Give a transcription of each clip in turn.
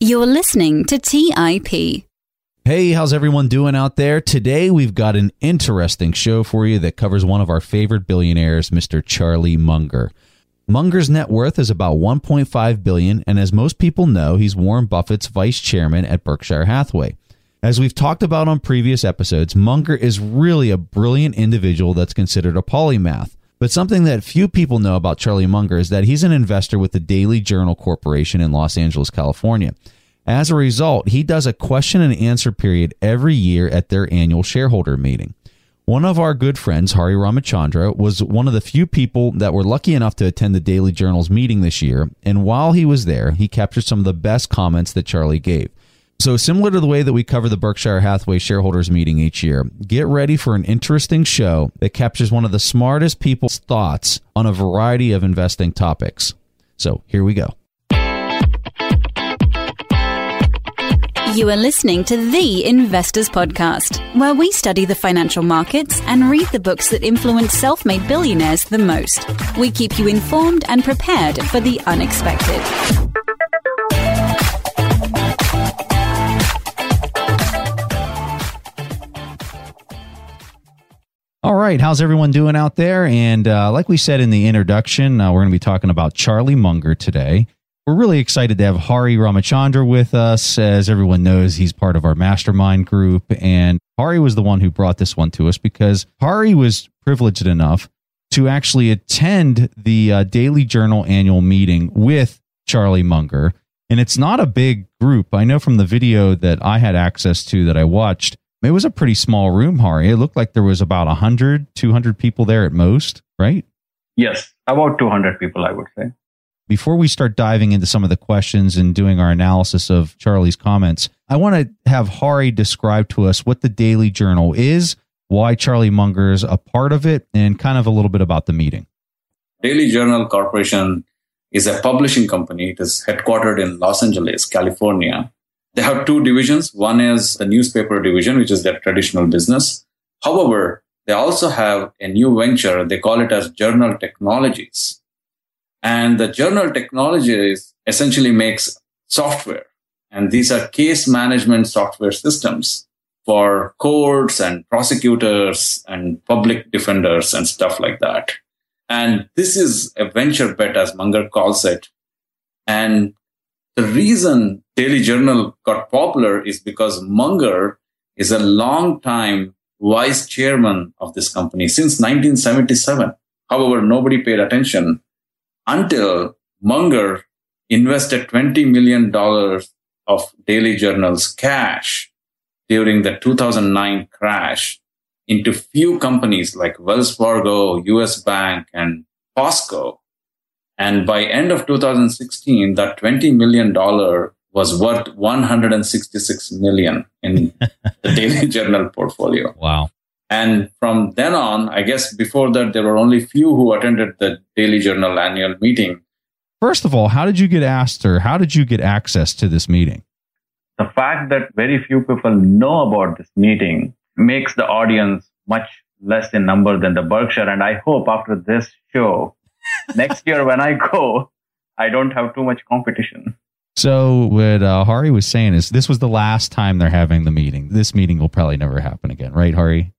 You're listening to TIP. Hey, how's everyone doing out there? Today, we've got an interesting show for you that covers one of our favorite billionaires, Mr. Charlie Munger. Munger's net worth is about $1.5 billion, and as most people know, he's Warren Buffett's vice chairman at Berkshire Hathaway. As we've talked about on previous episodes, Munger is really a brilliant individual that's considered a polymath. But something that few people know about Charlie Munger is that he's an investor with the Daily Journal Corporation in Los Angeles, California. As a result, he does a question and answer period every year at their annual shareholder meeting. One of our good friends, Hari Ramachandra, was one of the few people that were lucky enough to attend the Daily Journal's meeting this year, and while he was there, he captured some of the best comments that Charlie gave. So similar to the way that we cover the Berkshire Hathaway shareholders meeting each year, get ready for an interesting show that captures one of the smartest people's thoughts on a variety of investing topics. So here we go. You are listening to The Investor's Podcast, where we study the financial markets and read the books that influence self-made billionaires the most. We keep you informed and prepared for the unexpected. All right, how's everyone doing out there? And like we said in the introduction, we're going to be talking about Charlie Munger today. We're really excited to have Hari Ramachandra with us. As everyone knows, he's part of our mastermind group. And Hari was the one who brought this one to us because Hari was privileged enough to actually attend the Daily Journal annual meeting with Charlie Munger. And it's not a big group. I know from the video that I had access to that I watched, it was a pretty small room, Hari. It looked like there was about 100, 200 people there at most, right? Yes, about 200 people, I would say. Before we start diving into some of the questions and doing our analysis of Charlie's comments, I want to have Hari describe to us what the Daily Journal is, why Charlie Munger is a part of it, and kind of a little bit about the meeting. Daily Journal Corporation is a publishing company. It is headquartered in Los Angeles, California. They have two divisions. One is the newspaper division, which is their traditional business. However, they also have a new venture. They call it as Journal Technologies. And the Journal Technologies essentially makes software. And these are case management software systems for courts and prosecutors and public defenders and stuff like that. And this is a venture bet, as Munger calls it. And the reason Daily Journal got popular is because Munger is a long-time vice chairman of this company since 1977. However, nobody paid attention until Munger invested $20 million of Daily Journal's cash during the 2009 crash into few companies like Wells Fargo, U.S. Bank, and Costco. And by end of 2016, that $20 million was worth $166 million in the Daily Journal portfolio. Wow. And from then on, I guess before that, there were only few who attended the Daily Journal annual meeting. First of all, how did you get asked or how did you get access to this meeting? The fact that very few people know about this meeting makes the audience much less in number than the Berkshire. And I hope after this show, next year when I go, I don't have too much competition. So what Hari was saying is this was the last time they're having the meeting. This meeting will probably never happen again. Right, Hari?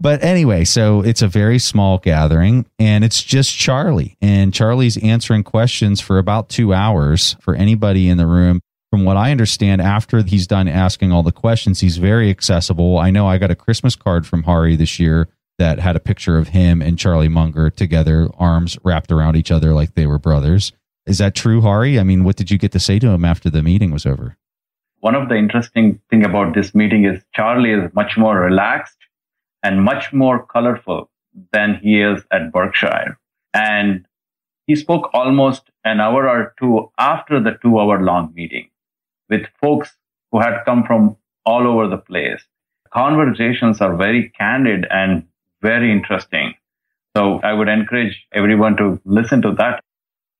But anyway, so it's a very small gathering and it's just Charlie. And Charlie's answering questions for about 2 hours for anybody in the room. From what I understand, after he's done asking all the questions, he's very accessible. I know I got a Christmas card from Hari this year that had a picture of him and Charlie Munger together, arms wrapped around each other like they were brothers. Is that true, Hari? I mean, what did you get to say to him after the meeting was over? One of the interesting things about this meeting is Charlie is much more relaxed and much more colorful than he is at Berkshire. And he spoke almost an hour or two after the 2-hour-long meeting with folks who had come from all over the place. Conversations are very candid and very interesting. So I would encourage everyone to listen to that.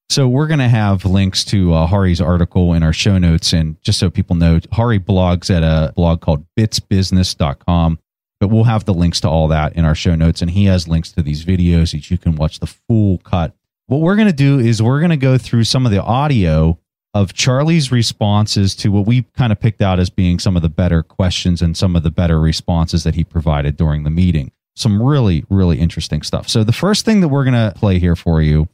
So we're going to have links to Hari's article in our show notes. And just so people know, Hari blogs at a blog called bitsbusiness.com. But we'll have the links to all that in our show notes. And he has links to these videos that you can watch the full cut. What we're going to do is we're going to go through some of the audio of Charlie's responses to what we kind of picked out as being some of the better questions and some of the better responses that he provided during the meeting. Some really, really interesting stuff. So the first thing that we're going to play here for you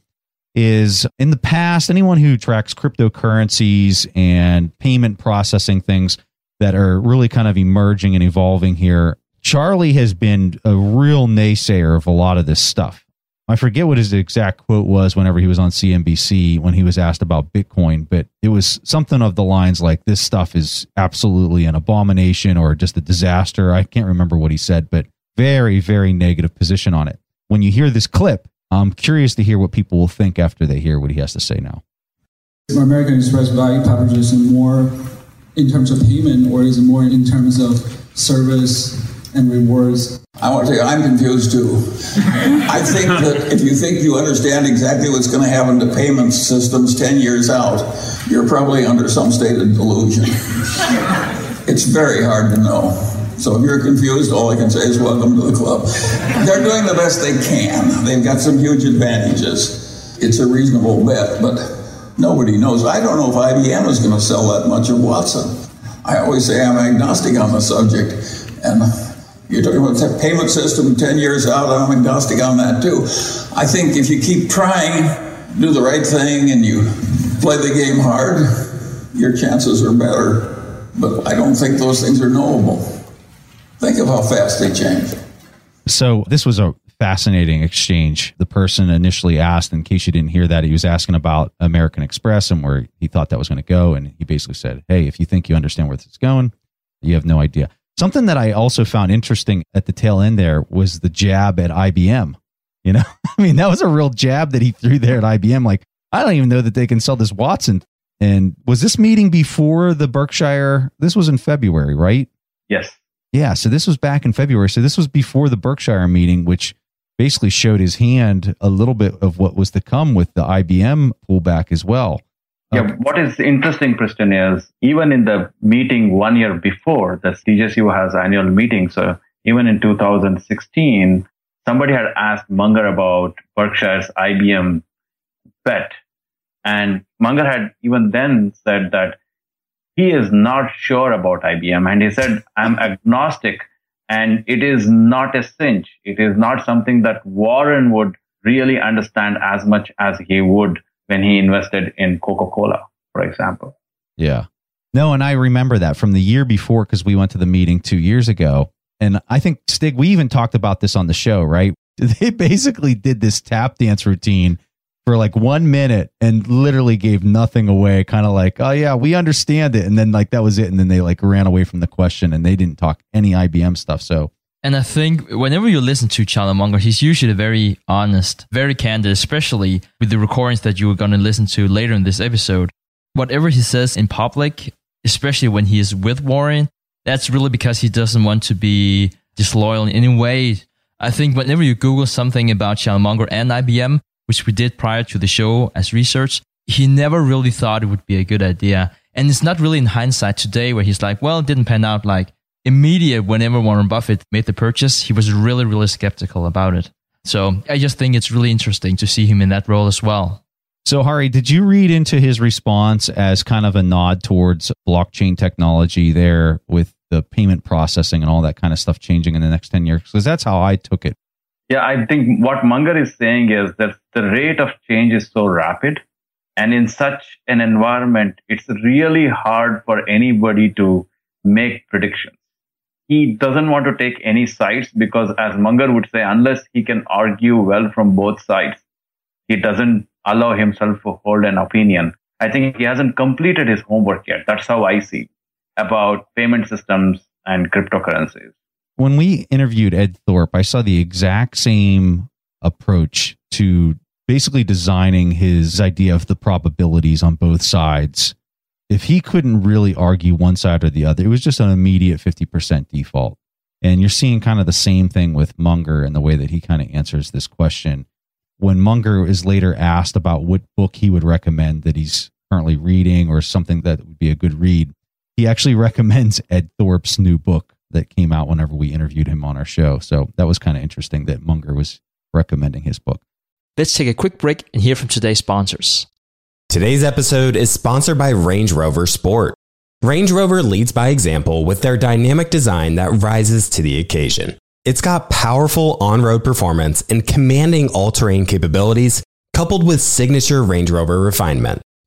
is, in the past, anyone who tracks cryptocurrencies and payment processing things that are really kind of emerging and evolving here, Charlie has been a real naysayer of a lot of this stuff. I forget what his exact quote was whenever he was on CNBC when he was asked about Bitcoin, but it was something of the lines like, this stuff is absolutely an abomination or just a disaster. I can't remember what he said, but very, very negative position on it. When you hear this clip, I'm curious to hear what people will think after they hear what he has to say now. American Express value proposition more in terms of payment, or is it more in terms of service and rewards? I want to tell you, I'm confused too. I think that if you think you understand exactly what's going to happen to payment systems 10 years out, you're probably under some state of delusion. It's very hard to know. So if you're confused, all I can say is welcome to the club. They're doing the best they can. They've got some huge advantages. It's a reasonable bet, but nobody knows. I don't know if IBM is going to sell that much of Watson. I always say I'm agnostic on the subject, and you're talking about the payment system 10 years out, I'm agnostic on that too. I think if you keep trying, do the right thing, and you play the game hard, your chances are better. But I don't think those things are knowable. Think of how fast they change. So this was a fascinating exchange. The person initially asked, in case you didn't hear that, he was asking about American Express and where he thought that was going to go. And he basically said, hey, if you think you understand where this is going, you have no idea. Something that I also found interesting at the tail end there was the jab at IBM. You know, I mean, that was a real jab that he threw there at IBM. Like, I don't even know that they can sell this Watson. And was this meeting before the Berkshire? This was in February, right? Yes. Yeah, so this was back in February. So this was before the Berkshire meeting, which basically showed his hand a little bit of what was to come with the IBM pullback as well. Yeah, what is interesting, Kristen, is even in the meeting 1 year before, the DJCU has annual meeting. So even in 2016, somebody had asked Munger about Berkshire's IBM bet. And Munger had even then said that he is not sure about IBM. And he said, I'm agnostic, and it is not a cinch. It is not something that Warren would really understand as much as he would when he invested in Coca-Cola, for example. Yeah. No, and I remember that from the year before, because we went to the meeting 2 years ago. And I think, Stig, we even talked about this on the show, right? They basically did this tap dance routine for like 1 minute and literally gave nothing away, kind of like, oh yeah, we understand it. And then like, that was it. And then they like ran away from the question and they didn't talk any IBM stuff. So, and I think whenever you listen to Charlie Munger, he's usually very honest, very candid, especially with the recordings that you are going to listen to later in this episode. Whatever he says in public, especially when he is with Warren, that's really because he doesn't want to be disloyal in any way. I think whenever you Google something about Charlie Munger and IBM, which we did prior to the show as research, he never really thought it would be a good idea. And it's not really in hindsight today where he's like, well, it didn't pan out. Like immediate whenever Warren Buffett made the purchase, he was really, really skeptical about it. So I just think it's really interesting to see him in that role as well. So Hari, did you read into his response as kind of a nod towards blockchain technology there with the payment processing and all that kind of stuff changing in the next 10 years? Because that's how I took it. Yeah, I think what Munger is saying is that the rate of change is so rapid. And in such an environment, it's really hard for anybody to make predictions. He doesn't want to take any sides because, as Munger would say, unless he can argue well from both sides, he doesn't allow himself to hold an opinion. I think he hasn't completed his homework yet. That's how I see about payment systems and cryptocurrencies. When we interviewed Ed Thorp, I saw the exact same approach to basically designing his idea of the probabilities on both sides. If he couldn't really argue one side or the other, it was just an immediate 50% default. And you're seeing kind of the same thing with Munger and the way that he kind of answers this question. When Munger is later asked about what book he would recommend that he's currently reading or something that would be a good read, he actually recommends Ed Thorp's new book that came out whenever we interviewed him on our show. So that was kind of interesting that Munger was recommending his book. Let's take a quick break and hear from today's sponsors. Today's episode is sponsored by Range Rover Sport. Range Rover leads by example with their dynamic design that rises to the occasion. It's got powerful on-road performance and commanding all-terrain capabilities, coupled with signature Range Rover refinement.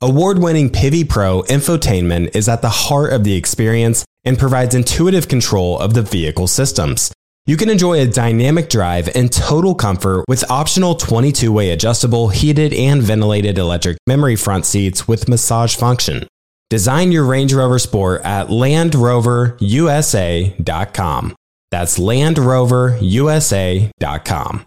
Award-winning Pivi Pro infotainment is at the heart of the experience and provides intuitive control of the vehicle systems. You can enjoy a dynamic drive and total comfort with optional 22-way adjustable heated and ventilated electric memory front seats with massage function. Design your Range Rover Sport at LandRoverUSA.com. That's LandRoverUSA.com.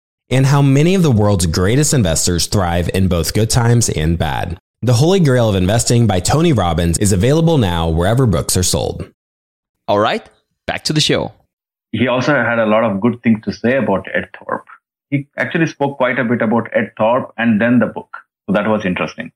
and how many of the world's greatest investors thrive in both good times and bad. The Holy Grail of Investing by Tony Robbins is available now wherever books are sold. All right, back to the show. He also had a lot of good things to say about Ed Thorp. He actually spoke quite a bit about Ed Thorp and then the book. So that was interesting.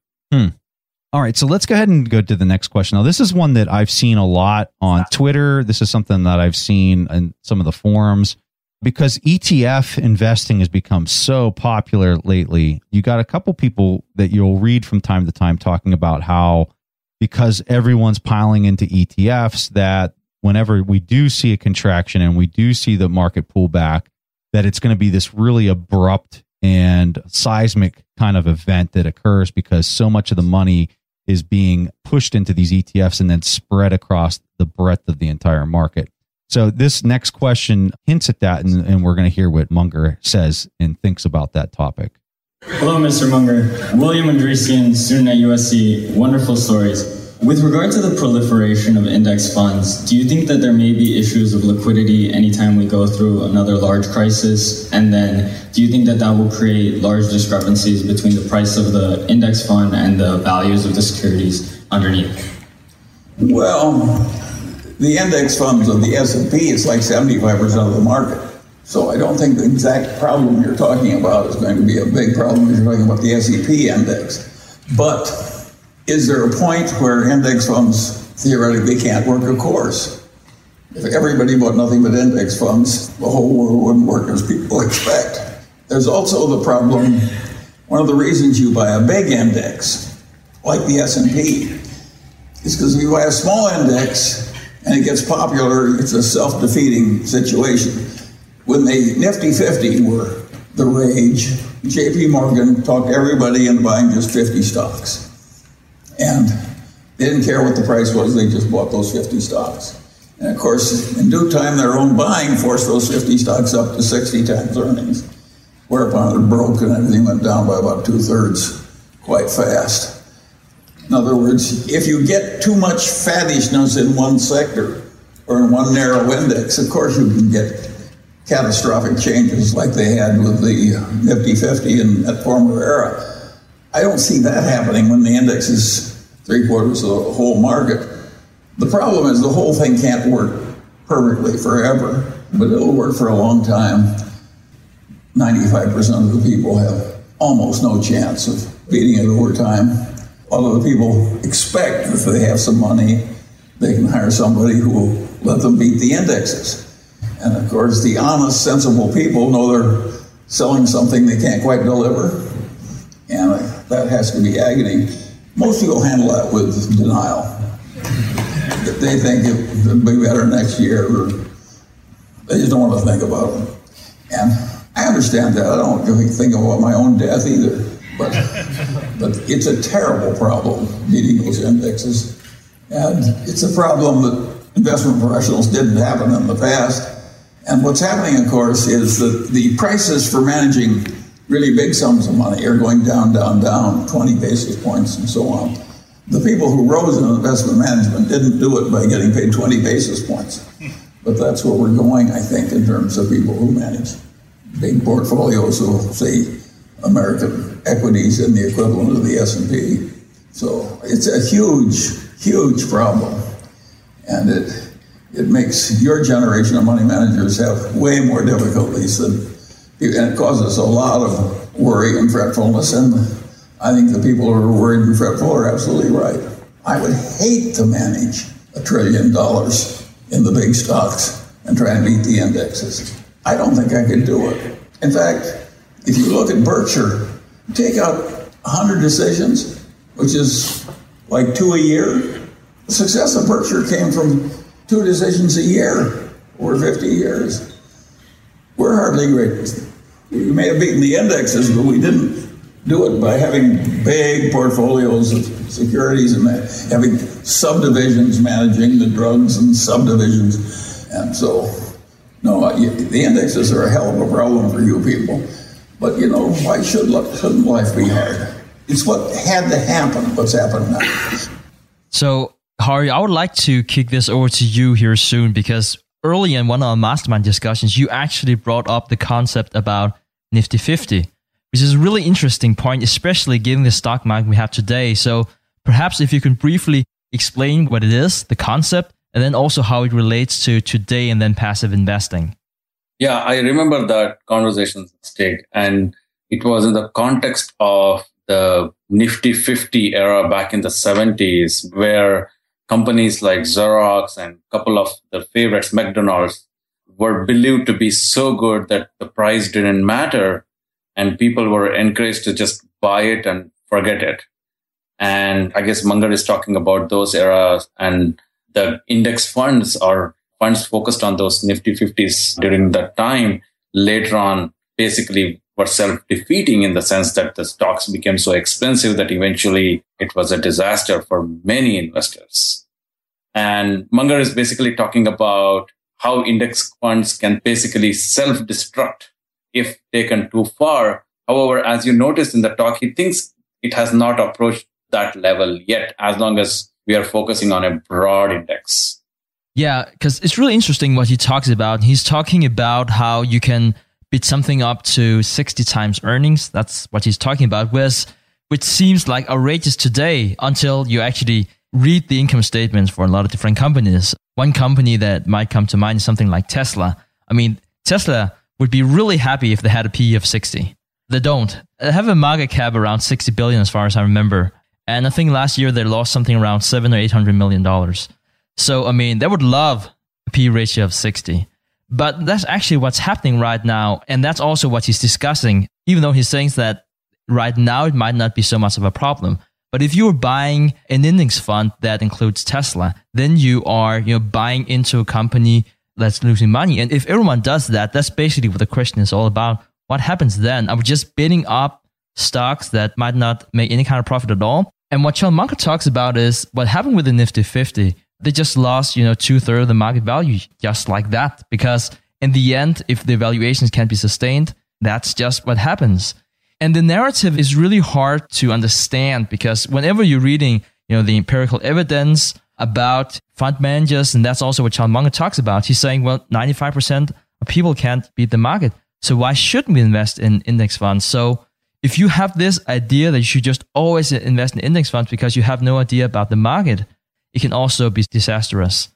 All right, so let's go ahead and go to the next question. Now, this is one that I've seen a lot on Twitter. This is something that I've seen in some of the forums. Because ETF investing has become so popular lately, you got a couple people that you'll read from time to time talking about how, because everyone's piling into ETFs, that whenever we do see a contraction and we do see the market pullback, that it's going to be this really abrupt and seismic kind of event that occurs because so much of the money is being pushed into these ETFs and then spread across the breadth of the entire market. So this next question hints at that, and we're going to hear what Munger says and thinks about that topic. Hello, Mr. Munger. William Andresian, student at USC. Wonderful stories. With regard to the proliferation of index funds, do you think that there may be issues of liquidity anytime we go through another large crisis? And then do you think that that will create large discrepancies between the price of the index fund and the values of the securities underneath? Well, the index funds of the S&P is like 75% of the market. So I don't think the exact problem you're talking about is going to be a big problem if you're talking about the SEP index. But is there a point where index funds theoretically can't work a course? If everybody bought nothing but index funds, the whole world wouldn't work as people expect. There's also the problem, one of the reasons you buy a big index, like the S&P, is because if you buy a small index, and it gets popular, it's a self-defeating situation. When the Nifty 50 were the rage, JP Morgan talked everybody into buying just 50 stocks. And They didn't care what the price was, they just bought those 50 stocks. And of course, in due time, their own buying forced those 50 stocks up to 60 times earnings, whereupon it broke and everything went down by about 2/3 quite fast. In other words, if you get too much fattishness in one sector or in one narrow index, of course you can get catastrophic changes like they had with the Nifty 50 in that former era. I don't see that happening when the index is 3/4 of the whole market. The problem is the whole thing can't work perfectly forever, but it'll work for a long time. 95% of the people have almost no chance of beating it over time. Although the people expect that if they have some money, they can hire somebody who will let them beat the indexes. And of course, the honest, sensible people know they're selling something they can't quite deliver. And that has to be agony. Most people handle that with denial. They think it'll be better next year, or they just don't want to think about it. And I understand that. I don't really think about my own death either. But it's a terrible problem, beating those indexes. And it's a problem that investment professionals didn't happen in the past. And what's happening, of course, is that the prices for managing really big sums of money are going down, 20 basis points and so on. The people who rose in investment management didn't do it by getting paid 20 basis points. But that's where we're going, I think, in terms of people who manage big portfolios of, say, American equities and the equivalent of the S&P. So it's a huge, huge problem. And it makes your generation of money managers have way more difficulties than. And it causes a lot of worry and fretfulness, and I think the people who are worried and fretful are absolutely right. I would hate to manage $1 trillion in the big stocks and try and beat the indexes. I don't think I could do it. In fact, if you look at Berkshire, take out 100 decisions, which is like 2 a year. The success of Berkshire came from 2 decisions a year over 50 years. We're hardly great. We may have beaten the indexes, but we didn't do it by having big portfolios of securities and having subdivisions managing the drugs and subdivisions. And so, no, the indexes are a hell of a problem for you people. But, you know, why shouldn't life be hard? It's what had to happen, what's happened now. So, Hari, I would like to kick this over to you here soon, because early in one of our mastermind discussions, you actually brought up the concept about Nifty 50, which is a really interesting point, especially given the stock market we have today. So perhaps if you can briefly explain what it is, the concept, and then also how it relates to today and then passive investing. Yeah, I remember that conversation stage, and it was in the context of the Nifty 50 era back in the 70s, where companies like Xerox and a couple of the favorites, McDonald's, were believed to be so good that the price didn't matter and people were encouraged to just buy it and forget it. And I guess Munger is talking about those eras, and the index funds or funds focused on those Nifty 50s during that time later on basically were self-defeating, in the sense that the stocks became so expensive that eventually it was a disaster for many investors. And Munger is basically talking about how index funds can basically self-destruct if taken too far. However, as you noticed in the talk, he thinks it has not approached that level yet, as long as we are focusing on a broad index. Yeah, because it's really interesting what he talks about. He's talking about how you can beat something up to 60 times earnings. That's what he's talking about, which seems like outrageous today until you actually read the income statements for a lot of different companies. One company that might come to mind is something like Tesla. I mean, Tesla would be really happy if they had a PE of 60. They don't. They have a market cap around 60 billion as far as I remember. And I think last year they lost something around $700 or $800 million. So, I mean, they would love a PE ratio of 60. But that's actually what's happening right now. And that's also what he's discussing, even though he's saying that right now it might not be so much of a problem. But if you're buying an index fund that includes Tesla, then you are buying into a company that's losing money. And if everyone does that, that's basically what the question is all about. What happens then? Are we just bidding up stocks that might not make any kind of profit at all? And what Charlie Munger talks about is what happened with the Nifty 50. They just lost, 2/3 of the market value just like that. Because in the end, if the valuations can't be sustained, that's just what happens. And the narrative is really hard to understand because whenever you're reading, the empirical evidence about fund managers, and that's also what Charlie Munger talks about. He's saying, 95% of people can't beat the market. So why shouldn't we invest in index funds? So if you have this idea that you should just always invest in index funds because you have no idea about the market, it can also be disastrous.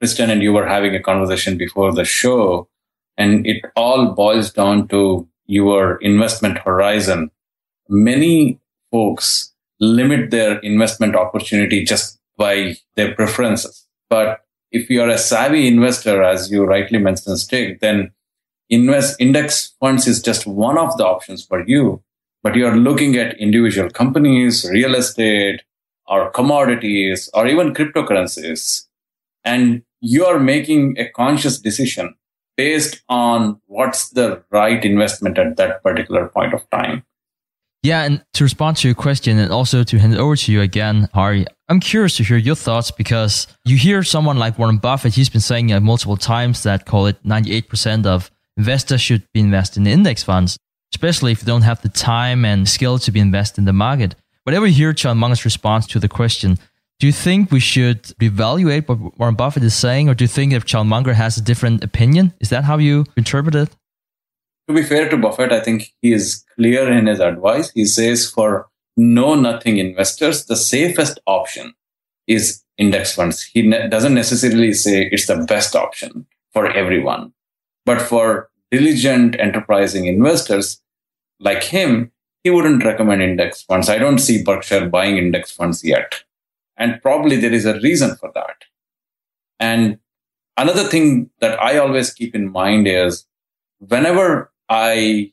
Kristen and you were having a conversation before the show, and it all boils down to your investment horizon. Many folks limit their investment opportunity just by their preferences. But if you're a savvy investor, as you rightly mentioned, Stig, then index funds is just one of the options for you. But you're looking at individual companies, real estate, or commodities, or even cryptocurrencies. And you're making a conscious decision based on what's the right investment at that particular point of time. Yeah, and to respond to your question and also to hand it over to you again, Hari, I'm curious to hear your thoughts because you hear someone like Warren Buffett, he's been saying multiple times that 98% of investors should be invested in index funds, especially if you don't have the time and skill to be invested in the market. Whatever you hear Charlie Munger's response to the question, do you think we should reevaluate what Warren Buffett is saying? Or do you think if Charlie Munger has a different opinion? Is that how you interpret it? To be fair to Buffett, I think he is clear in his advice. He says for know-nothing investors, the safest option is index funds. He doesn't necessarily say it's the best option for everyone. But for diligent, enterprising investors like him, he wouldn't recommend index funds. I don't see Berkshire buying index funds yet. And probably there is a reason for that. And another thing that I always keep in mind is whenever I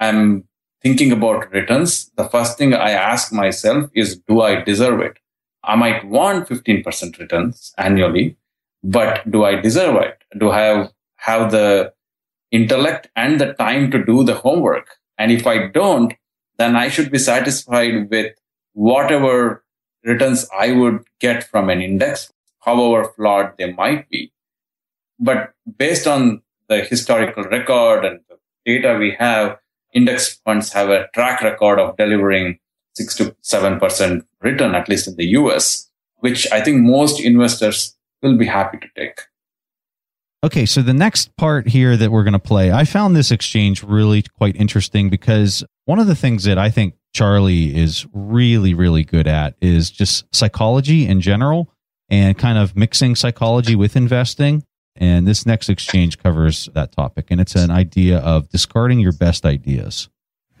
am thinking about returns, the first thing I ask myself is, do I deserve it? I might want 15% returns annually, but do I deserve it? Do I have the intellect and the time to do the homework? And if I don't, then I should be satisfied with whatever returns I would get from an index, however flawed they might be. But based on the historical record and the data we have, index funds have a track record of delivering 6 to 7% return, at least in the US, which I think most investors will be happy to take. Okay, so the next part here that we're going to play, I found this exchange really quite interesting because one of the things that I think Charlie is really, really good at is just psychology in general and kind of mixing psychology with investing. And this next exchange covers that topic. And it's an idea of discarding your best ideas.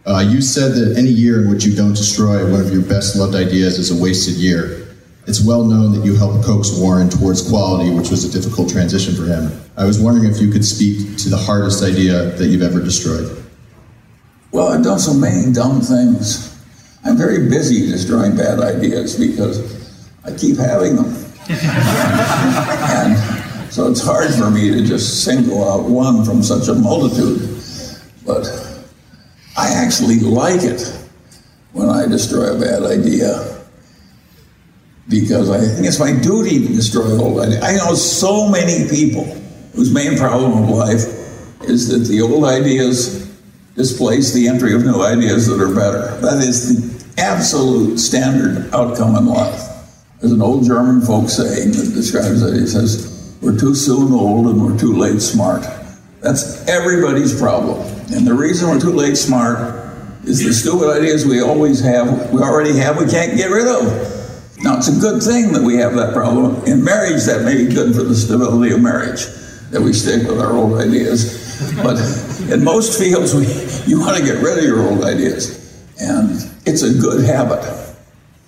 You said that any year in which you don't destroy one of your best loved ideas is a wasted year. It's well known that you helped coax Warren towards quality, which was a difficult transition for him. I was wondering if you could speak to the hardest idea that you've ever destroyed. Well, I've done so many dumb things. I'm very busy destroying bad ideas because I keep having them. And so it's hard for me to just single out one from such a multitude. But I actually like it when I destroy a bad idea because I think it's my duty to destroy an old idea. I know so many people whose main problem of life is that the old ideas displace the entry of new ideas that are better. That is the absolute standard outcome in life. There's an old German folk saying that describes it. He says, we're too soon old and we're too late smart. That's everybody's problem. And the reason we're too late smart is the stupid ideas we always have, we already have, we can't get rid of. Now, it's a good thing that we have that problem. In marriage, that may be good for the stability of marriage, that we stick with our old ideas. But in most fields, you want to get rid of your old ideas. And it's a good habit.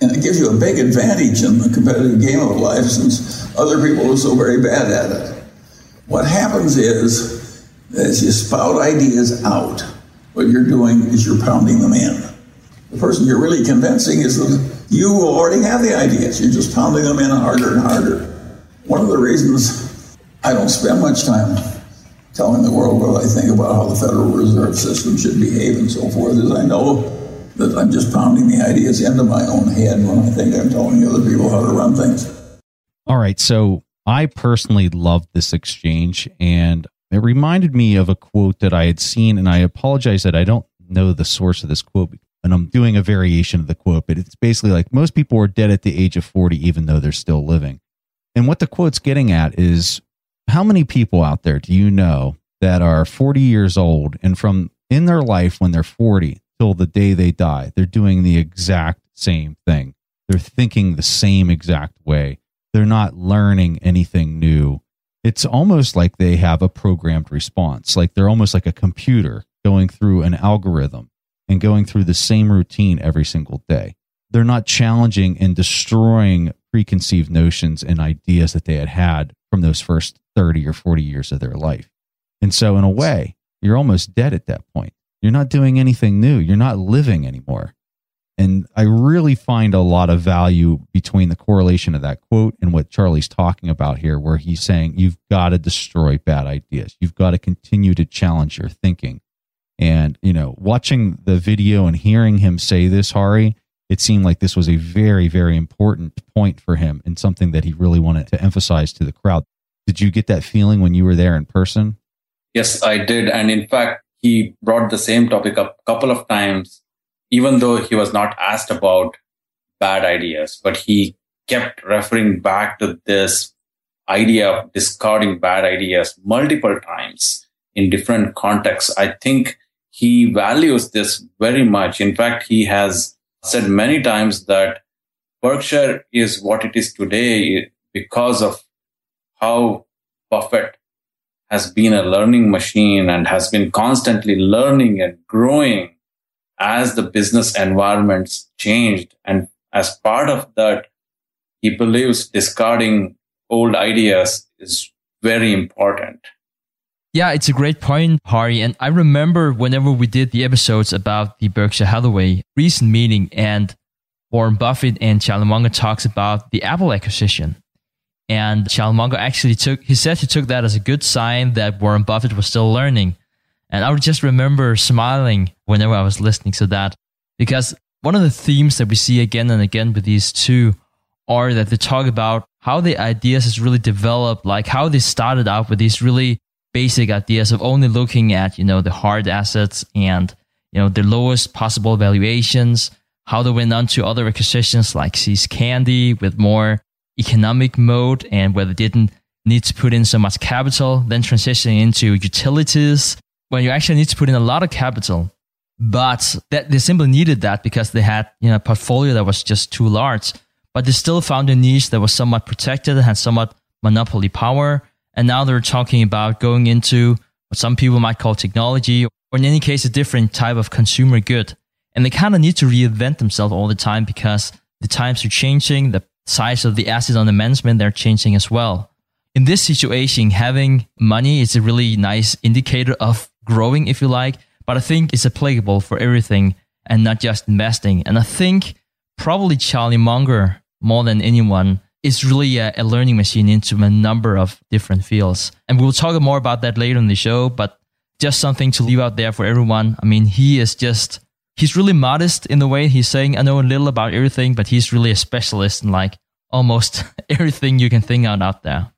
And it gives you a big advantage in the competitive game of life since other people are so very bad at it. What happens is, as you spout ideas out, what you're doing is you're pounding them in. The person you're really convincing is that you already have the ideas. You're just pounding them in harder and harder. One of the reasons I don't spend much time telling the world what I think about how the Federal Reserve System should behave and so forth is I know but I'm just pounding the ideas into my own head when I think I'm telling other people how to run things. All right. So I personally loved this exchange, and it reminded me of a quote that I had seen, and I apologize that I don't know the source of this quote, and I'm doing a variation of the quote, but it's basically like most people are dead at the age of 40, even though they're still living. And what the quote's getting at is, how many people out there do you know that are 40 years old, and from in their life when they're 40 till the day they die, they're doing the exact same thing. They're thinking the same exact way. They're not learning anything new. It's almost like they have a programmed response. Like they're almost like a computer going through an algorithm and going through the same routine every single day. They're not challenging and destroying preconceived notions and ideas that they had had from those first 30 or 40 years of their life. And so in a way, you're almost dead at that point. You're not doing anything new. You're not living anymore. And I really find a lot of value between the correlation of that quote and what Charlie's talking about here, where he's saying you've got to destroy bad ideas. You've got to continue to challenge your thinking. And, you know, watching the video and hearing him say this, Hari, it seemed like this was a very, very important point for him and something that he really wanted to emphasize to the crowd. Did you get that feeling when you were there in person? Yes, I did. And in fact, he brought the same topic up a couple of times, even though he was not asked about bad ideas, but he kept referring back to this idea of discarding bad ideas multiple times in different contexts. I think he values this very much. In fact, he has said many times that Berkshire is what it is today because of how Buffett has been a learning machine and has been constantly learning and growing as the business environments changed. And as part of that, he believes discarding old ideas is very important. Yeah, it's a great point, Hari. And I remember whenever we did the episodes about the Berkshire Hathaway recent meeting, and Warren Buffett and Charlie Munger talks about the Apple acquisition. And Charlie Munger actually he said he took that as a good sign that Warren Buffett was still learning. And I would just remember smiling whenever I was listening to that, because one of the themes that we see again and again with these two are that they talk about how the ideas has really developed, like how they started out with these really basic ideas of only looking at, you know, the hard assets and, you know, the lowest possible valuations, how they went on to other acquisitions like See's Candy with more economic mode and where they didn't need to put in so much capital, then transitioning into utilities when you actually need to put in a lot of capital, but that they simply needed that because they had, you know, a portfolio that was just too large, but they still found a niche that was somewhat protected and had somewhat monopoly power. And now they're talking about going into what some people might call technology, or in any case, a different type of consumer good. And they kind of need to reinvent themselves all the time because the times are changing, the size of the assets under management, they're changing as well. In this situation, having money is a really nice indicator of growing, if you like, but I think it's applicable for everything and not just investing. And I think probably Charlie Munger, more than anyone, is really a learning machine into a number of different fields. And we'll talk more about that later in the show, but just something to leave out there for everyone. I mean, he's really modest in the way he's saying, I know a little about everything, but he's really a specialist in like almost everything you can think out there.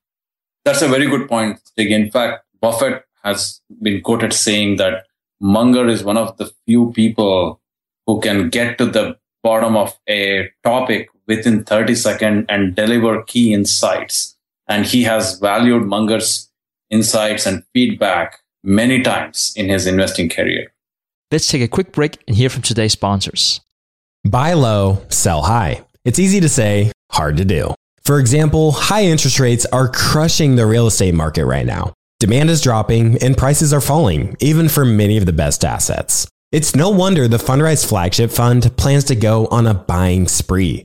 That's a very good point, Stig. In fact, Buffett has been quoted saying that Munger is one of the few people who can get to the bottom of a topic within 30 seconds and deliver key insights. And he has valued Munger's insights and feedback many times in his investing career. Let's take a quick break and hear from today's sponsors. Buy low, sell high. It's easy to say, hard to do. For example, high interest rates are crushing the real estate market right now. Demand is dropping and prices are falling, even for many of the best assets. It's no wonder the Fundrise Flagship Fund plans to go on a buying spree,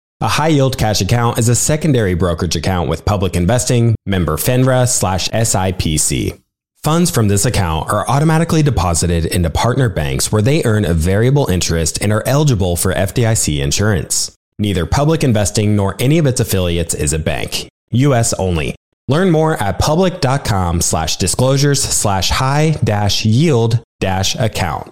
A high-yield cash account is a secondary brokerage account with Public Investing, member FINRA/SIPC. Funds from this account are automatically deposited into partner banks where they earn a variable interest and are eligible for FDIC insurance. Neither Public Investing nor any of its affiliates is a bank. U.S. only. Learn more at public.com/disclosures/high-yield-account.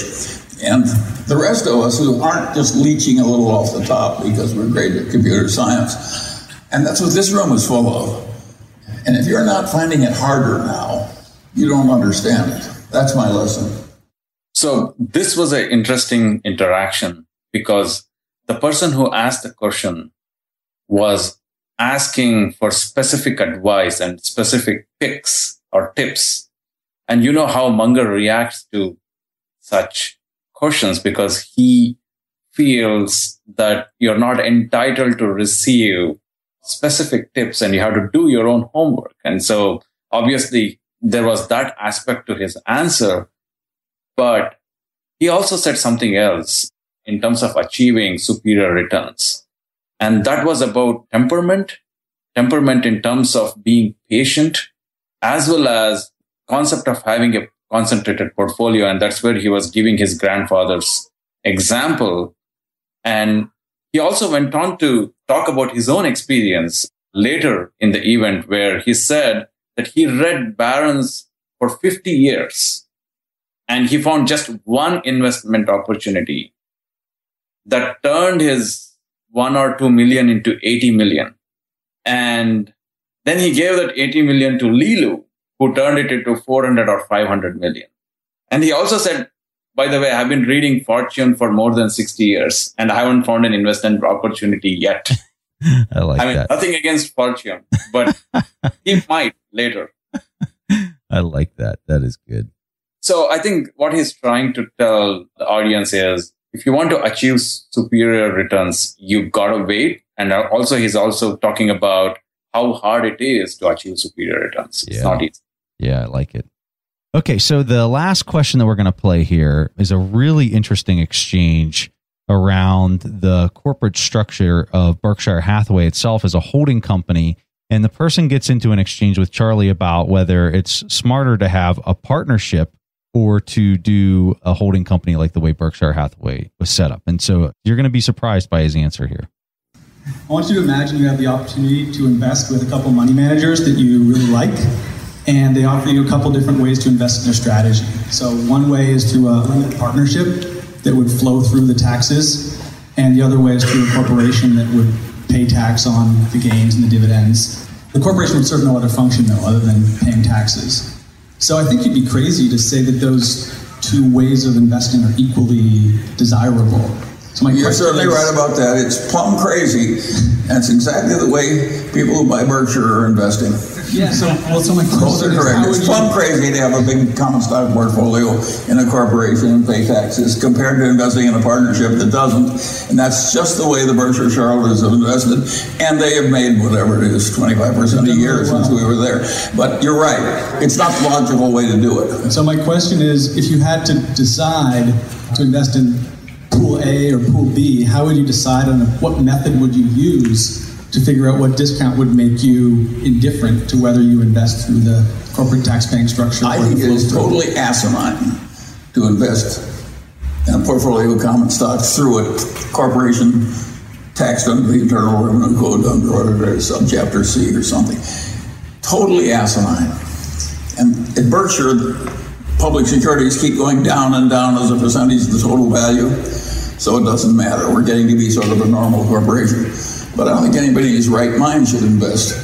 And the rest of us who aren't just leeching a little off the top because we're great at computer science. And that's what this room is full of. And if you're not finding it harder now, you don't understand it. That's my lesson. So this was an interesting interaction, because the person who asked the question was asking for specific advice and specific picks or tips. And you know how Munger reacts to such questions, because he feels that you're not entitled to receive specific tips and you have to do your own homework. And so obviously there was that aspect to his answer, but he also said something else in terms of achieving superior returns. And that was about temperament in terms of being patient, as well as concept of having a concentrated portfolio. And that's where he was giving his grandfather's example. And he also went on to talk about his own experience later in the event, where he said that he read Barron's for 50 years and he found just one investment opportunity that turned his $1 or $2 million into 80 million. And then he gave that 80 million to Lilu, who turned it into 400 or 500 million. And he also said, by the way, I've been reading Fortune for more than 60 years and I haven't found an investment opportunity yet. I mean, nothing against Fortune, but he might later. I like that. That is good. So I think what he's trying to tell the audience is, if you want to achieve superior returns, you've got to wait. And also, he's also talking about how hard it is to achieve superior returns. It's not easy. Yeah, I like it. Okay, so the last question that we're going to play here is a really interesting exchange around the corporate structure of Berkshire Hathaway itself as a holding company. And the person gets into an exchange with Charlie about whether it's smarter to have a partnership or to do a holding company like the way Berkshire Hathaway was set up. And so you're going to be surprised by his answer here. I want you to imagine you have the opportunity to invest with a couple money managers that you really like, and they offer you a couple different ways to invest in their strategy. So one way is to limit partnership that would flow through the taxes, and the other way is through a corporation that would pay tax on the gains and the dividends. The corporation would serve no other function, though, other than paying taxes. So I think you'd be crazy to say that those two ways of investing are equally desirable. So you're certainly right about that. It's plumb crazy. That's exactly the way people who buy Berkshire are investing. Yeah, so my question is, how would you... plumb crazy to have a big common stock portfolio in a corporation and pay taxes compared to investing in a partnership that doesn't. And that's just the way the Berkshire shareholders have invested. And they have made whatever it is, 25% a year since we were there. But you're right. It's not the logical way to do it. So my question is, if you had to decide to invest in Pool A or Pool B, how would you decide on what method would you use to figure out what discount would make you indifferent to whether you invest through the corporate tax paying structure? I think it is totally asinine to invest in a portfolio of common stocks through a corporation taxed under the Internal Revenue Code under Ordinary Subchapter C or something. Totally asinine. And at Berkshire, public securities keep going down and down as a percentage of the total value. So it doesn't matter. We're getting to be sort of a normal corporation. But I don't think anybody in his right mind should invest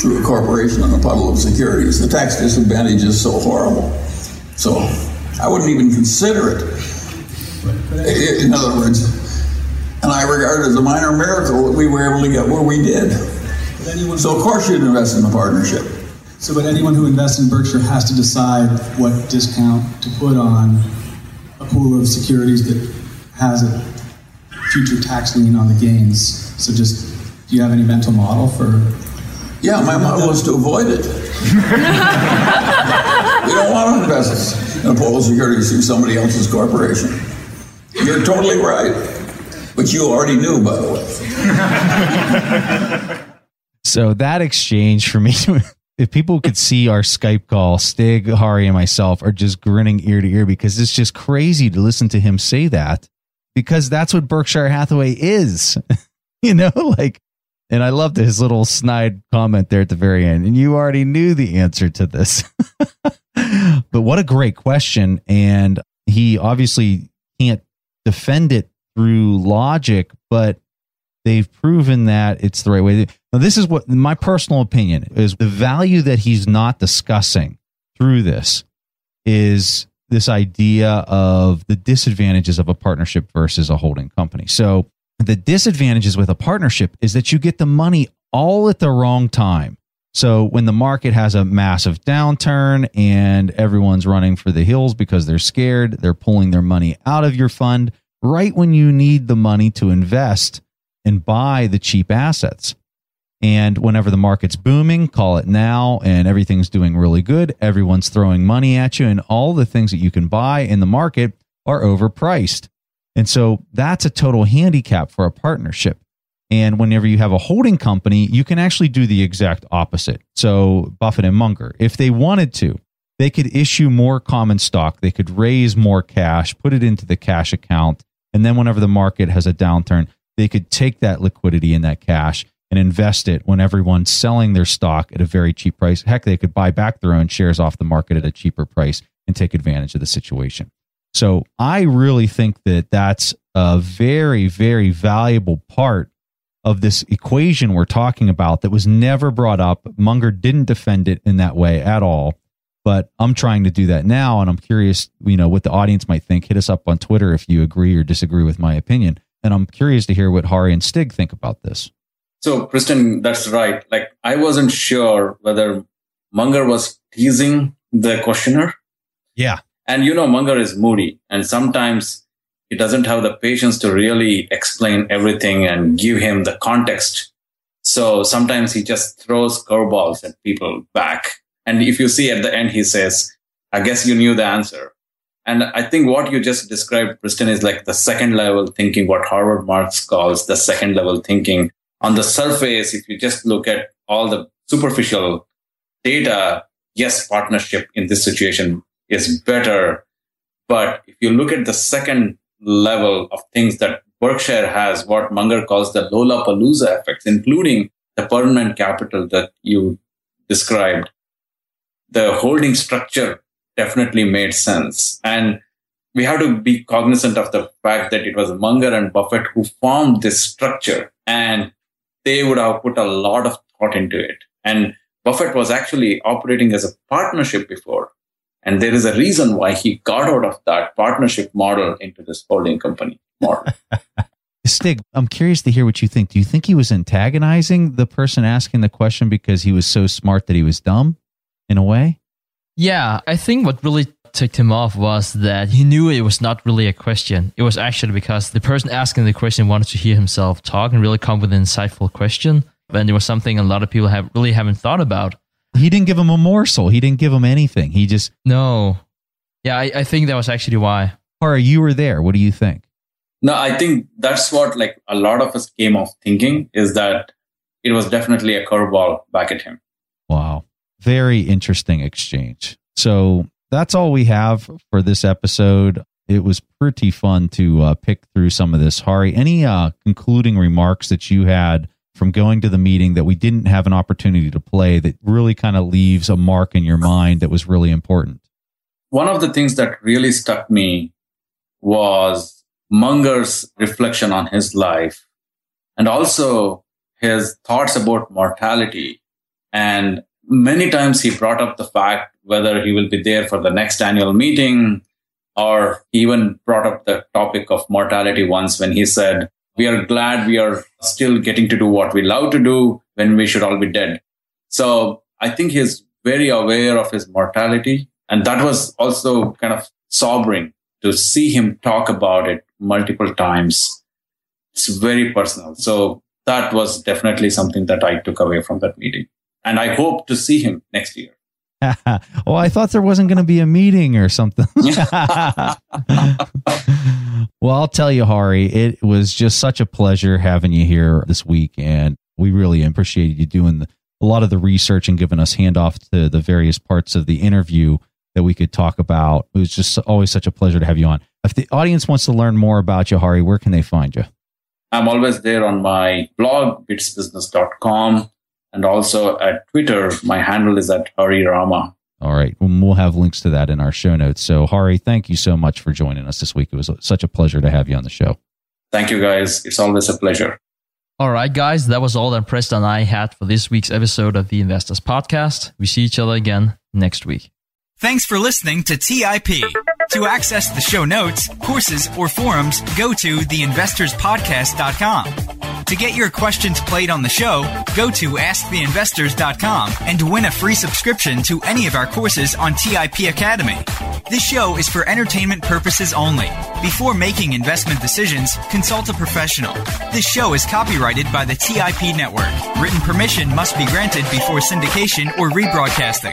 through a corporation in a puddle of securities. The tax disadvantage is so horrible. So I wouldn't even consider it. In other words, and I regard it as a minor miracle that we were able to get where we did. So of course you'd invest in a partnership. So but anyone who invests in Berkshire has to decide what discount to put on a pool of securities that has a future tax lien on the gains. So just Do you have any mental model for? Yeah, my model is to avoid it. You don't want to invest in public securities through somebody else's corporation. You're totally right, but you already knew, by the way. So that exchange for me, if people could see our Skype call, Stig, Hari, and myself are just grinning ear to ear because it's just crazy to listen to him say that, because that's what Berkshire Hathaway is, you know, like. And I loved his little snide comment there at the very end. And you already knew the answer to this. But what a great question. And he obviously can't defend it through logic, but they've proven that it's the right way. Now, this is what my personal opinion is. The value that he's not discussing through this is this idea of the disadvantages of a partnership versus a holding company. So the disadvantages with a partnership is that you get the money all at the wrong time. So when the market has a massive downturn and everyone's running for the hills because they're scared, they're pulling their money out of your fund right when you need the money to invest and buy the cheap assets. And whenever the market's booming, call it now, and everything's doing really good, everyone's throwing money at you, and all the things that you can buy in the market are overpriced. And so that's a total handicap for a partnership. And whenever you have a holding company, you can actually do the exact opposite. So Buffett and Munger, if they wanted to, they could issue more common stock. They could raise more cash, put it into the cash account. And then whenever the market has a downturn, they could take that liquidity in that cash and invest it when everyone's selling their stock at a very cheap price. Heck, they could buy back their own shares off the market at a cheaper price and take advantage of the situation. So I really think that that's a very, very valuable part of this equation we're talking about that was never brought up. Munger didn't defend it in that way at all, but I'm trying to do that now. And I'm curious, you know, what the audience might think. Hit us up on Twitter if you agree or disagree with my opinion. And I'm curious to hear what Hari and Stig think about this. So, Kristen, that's right. Like, I wasn't sure whether Munger was teasing the questioner. Yeah. And you know, Munger is moody, and sometimes he doesn't have the patience to really explain everything and give him the context. So sometimes he just throws curveballs at people back. And if you see at the end, he says, I guess you knew the answer. And I think what you just described, Kristen, is like the second level thinking, what Harvard Marx calls the second level thinking. On the surface, if you just look at all the superficial data, yes, partnership in this situation is better. But if you look at the second level of things that Berkshire has, what Munger calls the Lollapalooza effects, including the permanent capital that you described, the holding structure definitely made sense. And we have to be cognizant of the fact that it was Munger and Buffett who formed this structure, and they would have put a lot of thought into it. And Buffett was actually operating as a partnership before. And there is a reason why he got out of that partnership model into this holding company model. Stig, I'm curious to hear what you think. Do you think he was antagonizing the person asking the question because he was so smart that he was dumb in a way? Yeah, I think what really ticked him off was that he knew it was not really a question. It was actually because the person asking the question wanted to hear himself talk and really come with an insightful question. And it was something a lot of people haven't thought about. He didn't give him a morsel. He didn't give him anything. He just... No. Yeah, I think that was actually why. Hari, you were there. What do you think? No, I think that's what like a lot of us came off thinking, is that it was definitely a curveball back at him. Wow. Very interesting exchange. So that's all we have for this episode. It was pretty fun to pick through some of this. Hari, any concluding remarks that you had from going to the meeting that we didn't have an opportunity to play that really kind of leaves a mark in your mind that was really important? One of the things that really stuck me was Munger's reflection on his life and also his thoughts about mortality. And many times he brought up the fact whether he will be there for the next annual meeting, or he even brought up the topic of mortality once when he said, we are glad we are still getting to do what we love to do when we should all be dead. So I think he's very aware of his mortality. And that was also kind of sobering to see him talk about it multiple times. It's very personal. So that was definitely something that I took away from that meeting. And I hope to see him next year. Well, I thought there wasn't going to be a meeting or something. Well, I'll tell you, Hari, it was just such a pleasure having you here this week. And we really appreciated you doing a lot of the research and giving us handoff to the various parts of the interview that we could talk about. It was just always such a pleasure to have you on. If the audience wants to learn more about you, Hari, where can they find you? I'm always there on my blog, bitsbusiness.com. And also at Twitter, my handle is at Hari Rama. All right. We'll have links to that in our show notes. So Hari, thank you so much for joining us this week. It was such a pleasure to have you on the show. Thank you, guys. It's always a pleasure. All right, guys. That was all that Preston and I had for this week's episode of The Investors Podcast. We see each other again next week. Thanks for listening to TIP. To access the show notes, courses, or forums, go to theinvestorspodcast.com. To get your questions played on the show, go to asktheinvestors.com and win a free subscription to any of our courses on TIP Academy. This show is for entertainment purposes only. Before making investment decisions, consult a professional. This show is copyrighted by the TIP Network. Written permission must be granted before syndication or rebroadcasting.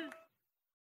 TIP.